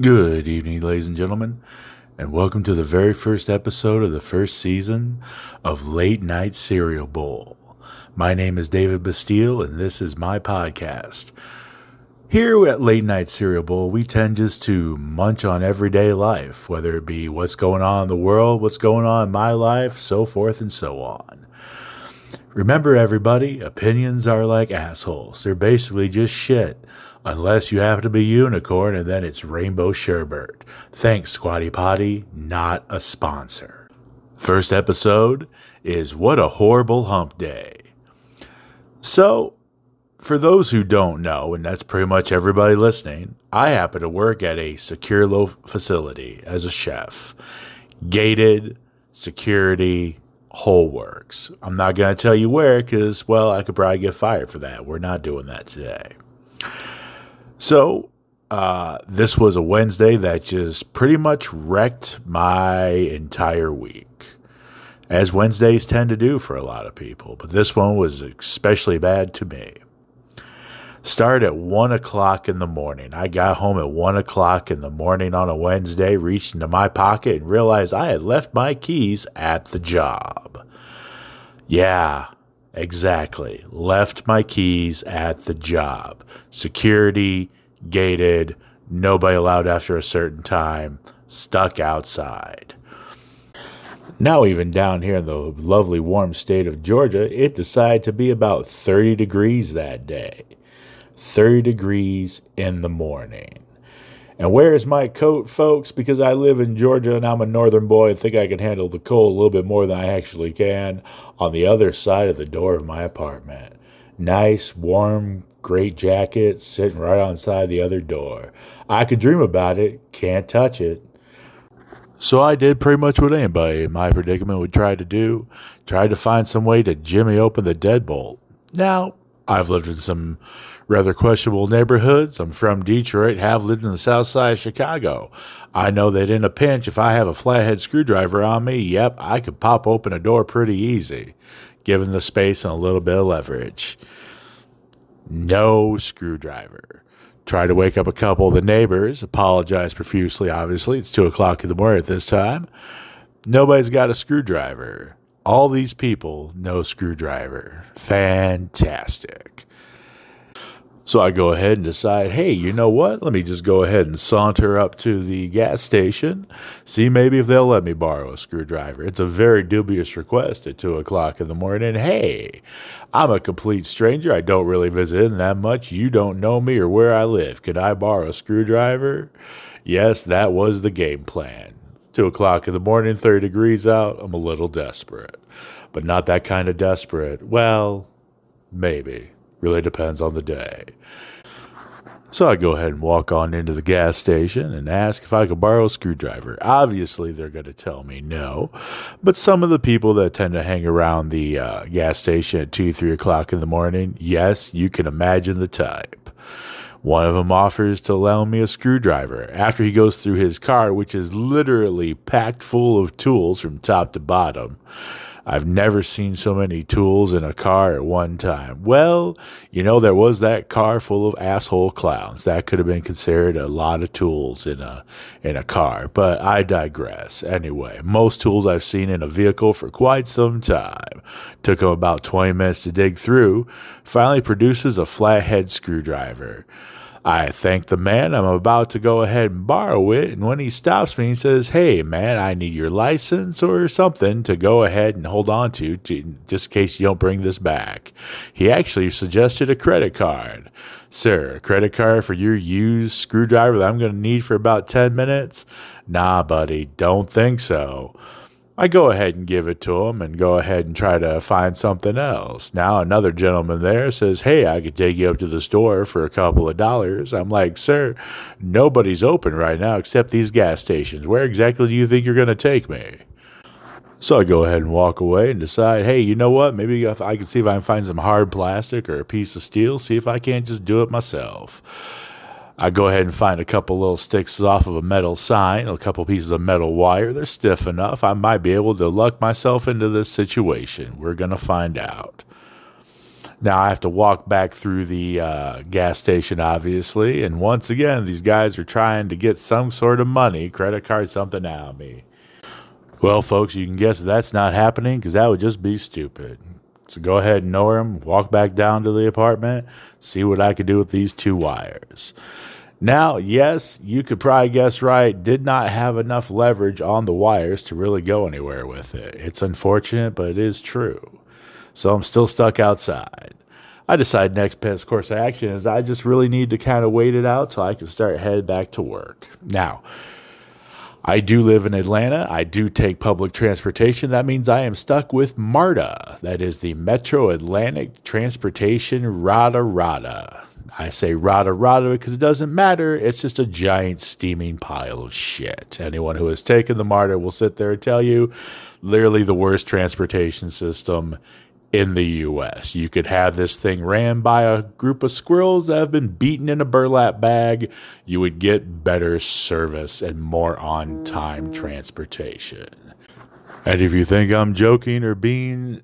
Good evening, ladies and gentlemen, and welcome to the very first episode of the first season of Late Night Serial Bowl. My name is David Bastille, and this is my podcast. Here at Late Night Serial Bowl, we tend just to munch on everyday life, whether it be what's going on in the world, what's going on in my life, so forth and so on. Remember, everybody, opinions are like assholes. They're basically just shit. Unless you happen to be unicorn, and then it's rainbow sherbet. Thanks, Squatty Potty, not a sponsor. First episode is What a Horrible Hump Day. So, for those who don't know, and that's pretty much everybody listening, I happen to work at a secure low facility as a chef. Gated, security, whole works. I'm not going to tell you where because, well, I could probably get fired for that. We're not doing that today. So, this was a Wednesday that just pretty much wrecked my entire week, as Wednesdays tend to do for a lot of people, but this one was especially bad to me. Started at 1 o'clock in the morning. I got home at 1 o'clock in the morning on a Wednesday, reached into my pocket and realized I had left my keys at the job. Yeah. Exactly. Left my keys at the job. Security, gated, nobody allowed after a certain time, stuck outside. Now even down here in the lovely warm state of Georgia, it decided to be about 30 degrees that day. 30 degrees in the morning. And where's my coat, folks? Because I live in Georgia and I'm a northern boy and think I can handle the cold a little bit more than I actually can, on the other side of the door of my apartment. Nice, warm, great jacket sitting right on the side of the other door. I could dream about it, can't touch it. So I did pretty much what anybody in my predicament would try to do. Tried to find some way to jimmy open the deadbolt. Now, I've lived in some rather questionable neighborhoods. I'm from Detroit, have lived in the south side of Chicago. I know that in a pinch, if I have a flathead screwdriver on me, yep, I could pop open a door pretty easy, given the space and a little bit of leverage. No screwdriver. Tried to wake up a couple of the neighbors, apologized profusely, obviously. It's 2 o'clock in the morning at this time. Nobody's got a screwdriver. All these people, no screwdriver. Fantastic. So I go ahead and decide, hey, you know what? Let me just go ahead and saunter up to the gas station, see maybe if they'll let me borrow a screwdriver. It's a very dubious request at 2 o'clock in the morning. Hey, I'm a complete stranger. I don't really visit in that much. You don't know me or where I live. Could I borrow a screwdriver? Yes, that was the game plan. 2 o'clock in the morning, 30 degrees out. I'm a little desperate, but not that kind of desperate. Well, maybe. Really depends on the day. So I go ahead and walk on into the gas station and ask if I could borrow a screwdriver. Obviously, they're going to tell me no, but some of the people that tend to hang around the gas station at 2, 3 o'clock in the morning, yes, you can imagine the type. One of them offers to loan me a screwdriver after he goes through his car, which is literally packed full of tools from top to bottom. I've never seen so many tools in a car at one time. Well, you know, there was that car full of asshole clowns. That could have been considered a lot of tools in a car, but I digress. Anyway, most tools I've seen in a vehicle for quite some time. Took him about 20 minutes to dig through. Finally produces a flathead screwdriver. I thank the man. I'm about to go ahead and borrow it. And when he stops me, he says, hey, man, I need your license or something to go ahead and hold on to just in case you don't bring this back. He actually suggested a credit card. Sir, a credit card for your used screwdriver that I'm going to need for about 10 minutes? Nah, buddy, don't think so. I go ahead and give it to him and go ahead and try to find something else. Now another gentleman there says, hey, I could take you up to the store for a couple of dollars. I'm like, sir, nobody's open right now except these gas stations. Where exactly do you think you're going to take me? So I go ahead and walk away and decide, hey, you know what? Maybe I can see if I can find some hard plastic or a piece of steel, see if I can't just do it myself. I go ahead and find a couple little sticks off of a metal sign, a couple pieces of metal wire. They're stiff enough. I might be able to luck myself into this situation. We're going to find out. Now I have to walk back through the gas station, obviously. And once again, these guys are trying to get some sort of money, credit card, something out of me. Well, folks, you can guess that's not happening because that would just be stupid. So go ahead and ignore him, walk back down to the apartment, see what I could do with these two wires. Now, yes, you could probably guess right, did not have enough leverage on the wires to really go anywhere with it. It's unfortunate, but it is true. So I'm still stuck outside. I decide next best course of action is I just really need to kind of wait it out till I can start head back to work. Now, I do live in Atlanta. I do take public transportation. That means I am stuck with MARTA. That is the Metro Atlantic Transportation Rada Rada. I say Rada Rada because it doesn't matter. It's just a giant steaming pile of shit. Anyone who has taken the MARTA will sit there and tell you, literally the worst transportation system in the U.S. You could have this thing ran by a group of squirrels that have been beaten in a burlap bag. You would get better service and more on-time transportation. And if you think I'm joking or being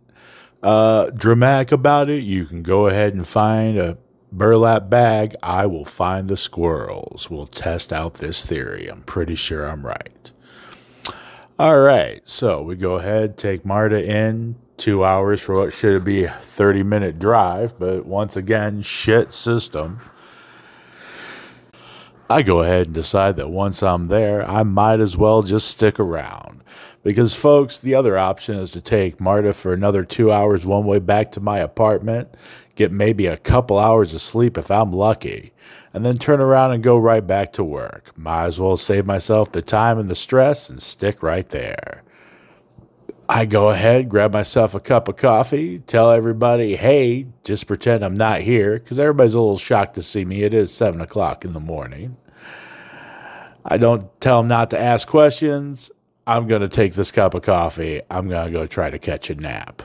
dramatic about it, you can go ahead and find a burlap bag. I will find the squirrels. We'll test out this theory. I'm pretty sure I'm right. All right, so we go ahead, take MARTA in. 2 hours for what should be a 30-minute drive, but once again, shit system. I go ahead and decide that once I'm there, I might as well just stick around. Because, folks, the other option is to take MARTA for another 2 hours one way back to my apartment, get maybe a couple hours of sleep if I'm lucky, and then turn around and go right back to work. Might as well save myself the time and the stress and stick right there. I go ahead, grab myself a cup of coffee, tell everybody, hey, just pretend I'm not here, because everybody's a little shocked to see me. It is 7 o'clock in the morning. I don't tell them not to ask questions. I'm going to take this cup of coffee. I'm going to go try to catch a nap.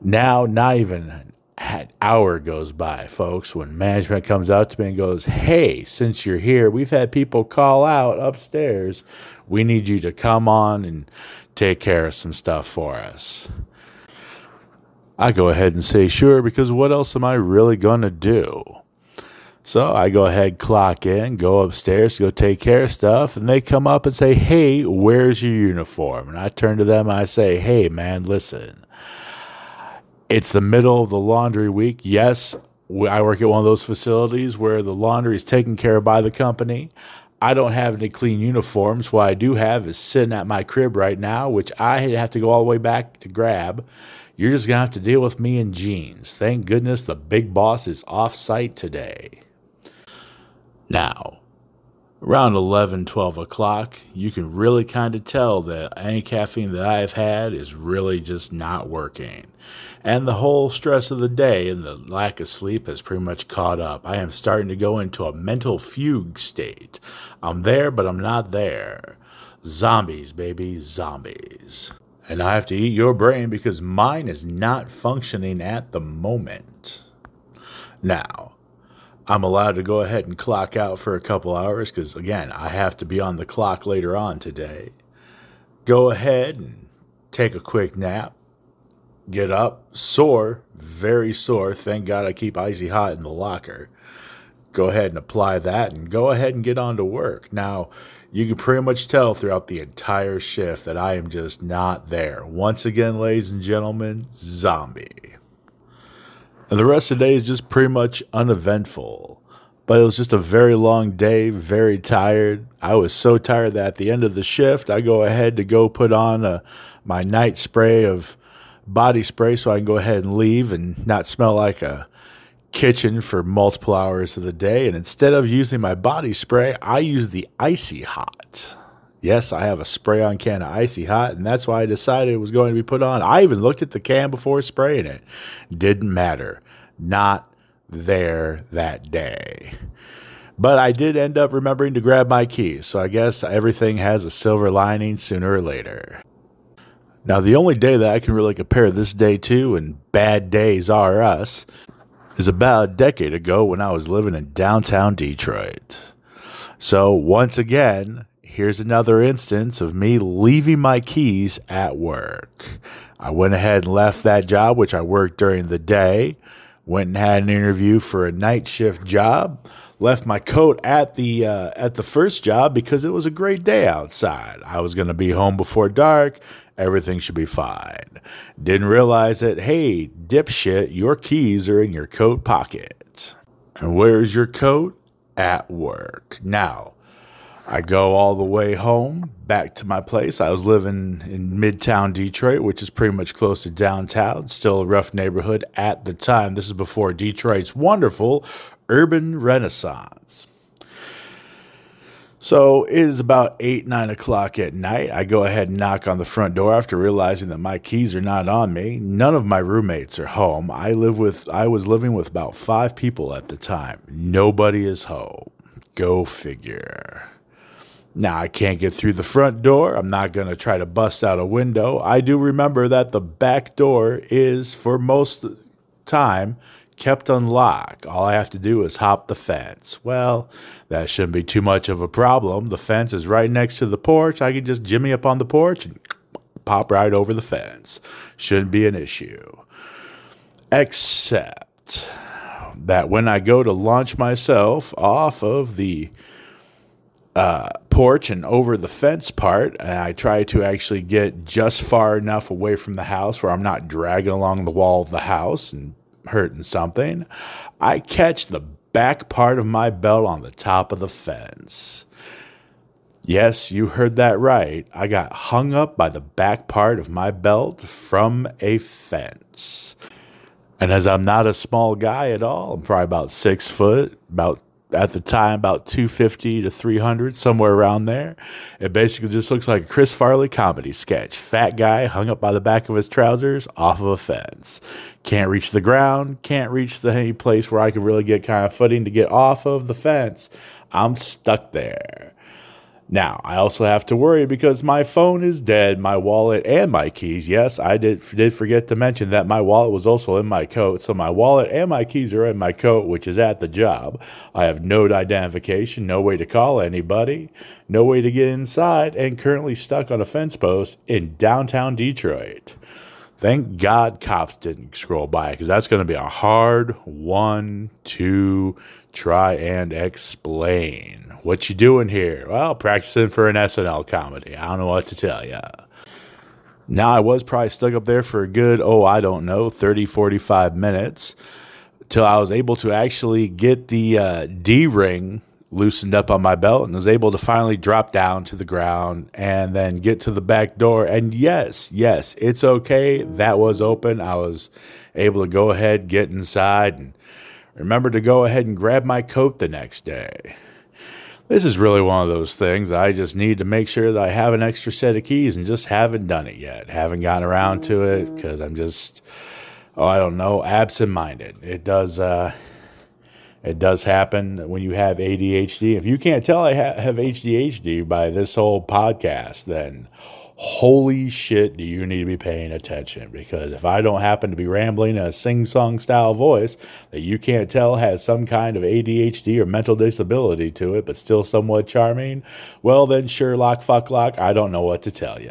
Now, not even an hour goes by, folks, when management comes up to me and goes, hey, since you're here, we've had people call out upstairs. We need you to come on and take care of some stuff for us. I go ahead and say sure, because what else am I really going to do? So I go ahead, clock in, go upstairs, go take care of stuff, and they come up and say, hey, where's your uniform? And I turn to them and I say, hey, man, listen, it's the middle of the laundry week. Yes, I work at one of those facilities where the laundry is taken care of by the company. I don't have any clean uniforms. What I do have is sitting at my crib right now, which I have to go all the way back to grab. You're just going to have to deal with me in jeans. Thank goodness the big boss is off-site today. Now, around 11, 12 o'clock, you can really kind of tell that any caffeine that I've had is really just not working. And the whole stress of the day and the lack of sleep has pretty much caught up. I am starting to go into a mental fugue state. I'm there, but I'm not there. Zombies, baby, zombies. And I have to eat your brain because mine is not functioning at the moment. Now, I'm allowed to go ahead and clock out for a couple hours because, again, I have to be on the clock later on today. Go ahead and take a quick nap. Get up, sore, very sore. Thank God I keep Icy Hot in the locker. Go ahead and apply that and go ahead and get on to work. Now, you can pretty much tell throughout the entire shift that I am just not there. Once again, ladies and gentlemen, zombie. And the rest of the day is just pretty much uneventful. But it was just a very long day, very tired. I was so tired that at the end of the shift, I go ahead to go put on my night spray of body spray so I can go ahead and leave and not smell like a kitchen for multiple hours of the day. And instead of using my body spray, I use the Icy Hot. Yes, I have a spray-on can of Icy Hot, and that's why I decided it was going to be put on. I even looked at the can before spraying it. Didn't matter. Not there that day. But I did end up remembering to grab my keys, so I guess everything has a silver lining sooner or later. Now, the only day that I can really compare this day to, and bad days are us, is about a decade ago when I was living in downtown Detroit. So, once again, here's another instance of me leaving my keys at work. I went ahead and left that job, which I worked during the day, went and had an interview for a night shift job, left my coat at the first job because it was a great day outside. I was going to be home before dark. Everything should be fine. Didn't realize that, hey, dipshit, your keys are in your coat pocket. And where's your coat? At work. Now, I go all the way home, back to my place. I was living in Midtown Detroit, which is pretty much close to downtown, still a rough neighborhood at the time. This is before Detroit's wonderful urban renaissance. So it is about 8, 9 o'clock at night. I go ahead and knock on the front door after realizing that my keys are not on me. None of my roommates are home. I was living with about 5 people at the time. Nobody is home. Go figure. Now, I can't get through the front door. I'm not going to try to bust out a window. I do remember that the back door is, for most time, kept unlocked. All I have to do is hop the fence. Well, that shouldn't be too much of a problem. The fence is right next to the porch. I can just jimmy up on the porch and pop right over the fence. Shouldn't be an issue. Except that when I go to launch myself off of the porch and over the fence part, and I try to actually get just far enough away from the house where I'm not dragging along the wall of the house and hurting something, I catch the back part of my belt on the top of the fence. Yes, you heard that right. I got hung up by the back part of my belt from a fence. And as I'm not a small guy at all, I'm probably about 6 foot, about at the time, about 250 to 300, somewhere around there. It basically just looks like a Chris Farley comedy sketch. Fat guy hung up by the back of his trousers off of a fence. Can't reach the ground. Can't reach any place where I could really get kind of footing to get off of the fence. I'm stuck there. Now, I also have to worry because my phone is dead, my wallet, and my keys. Yes, I did forget to mention that my wallet was also in my coat. So my wallet and my keys are in my coat, which is at the job. I have no identification, no way to call anybody, no way to get inside, and currently stuck on a fence post in downtown Detroit. Thank God cops didn't scroll by because that's going to be a hard one to try and explain. What you doing here? Well, practicing for an SNL comedy. I don't know what to tell you. Now, I was probably stuck up there for a good, 30, 45 minutes till I was able to actually get the D-ring loosened up on my belt and was able to finally drop down to the ground and then get to the back door. And yes, it's okay. That was open. I was able to go ahead, get inside, and remember to go ahead and grab my coat the next day. This is really one of those things. I just need to make sure that I have an extra set of keys and just haven't done it yet. Haven't gotten around to it because I'm just, absent-minded. It does happen when you have ADHD. If you can't tell I have ADHD by this whole podcast, then holy shit do you need to be paying attention, because if I don't happen to be rambling in a sing-song style voice that you can't tell has some kind of ADHD or mental disability to it but still somewhat charming, well then Sherlock Fucklock, I don't know what to tell you.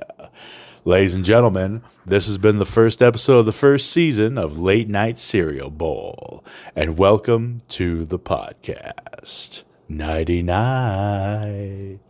Ladies and gentlemen, this has been the first episode of the first season of Late Night Serial Bowl, and welcome to the podcast. Nighty-night.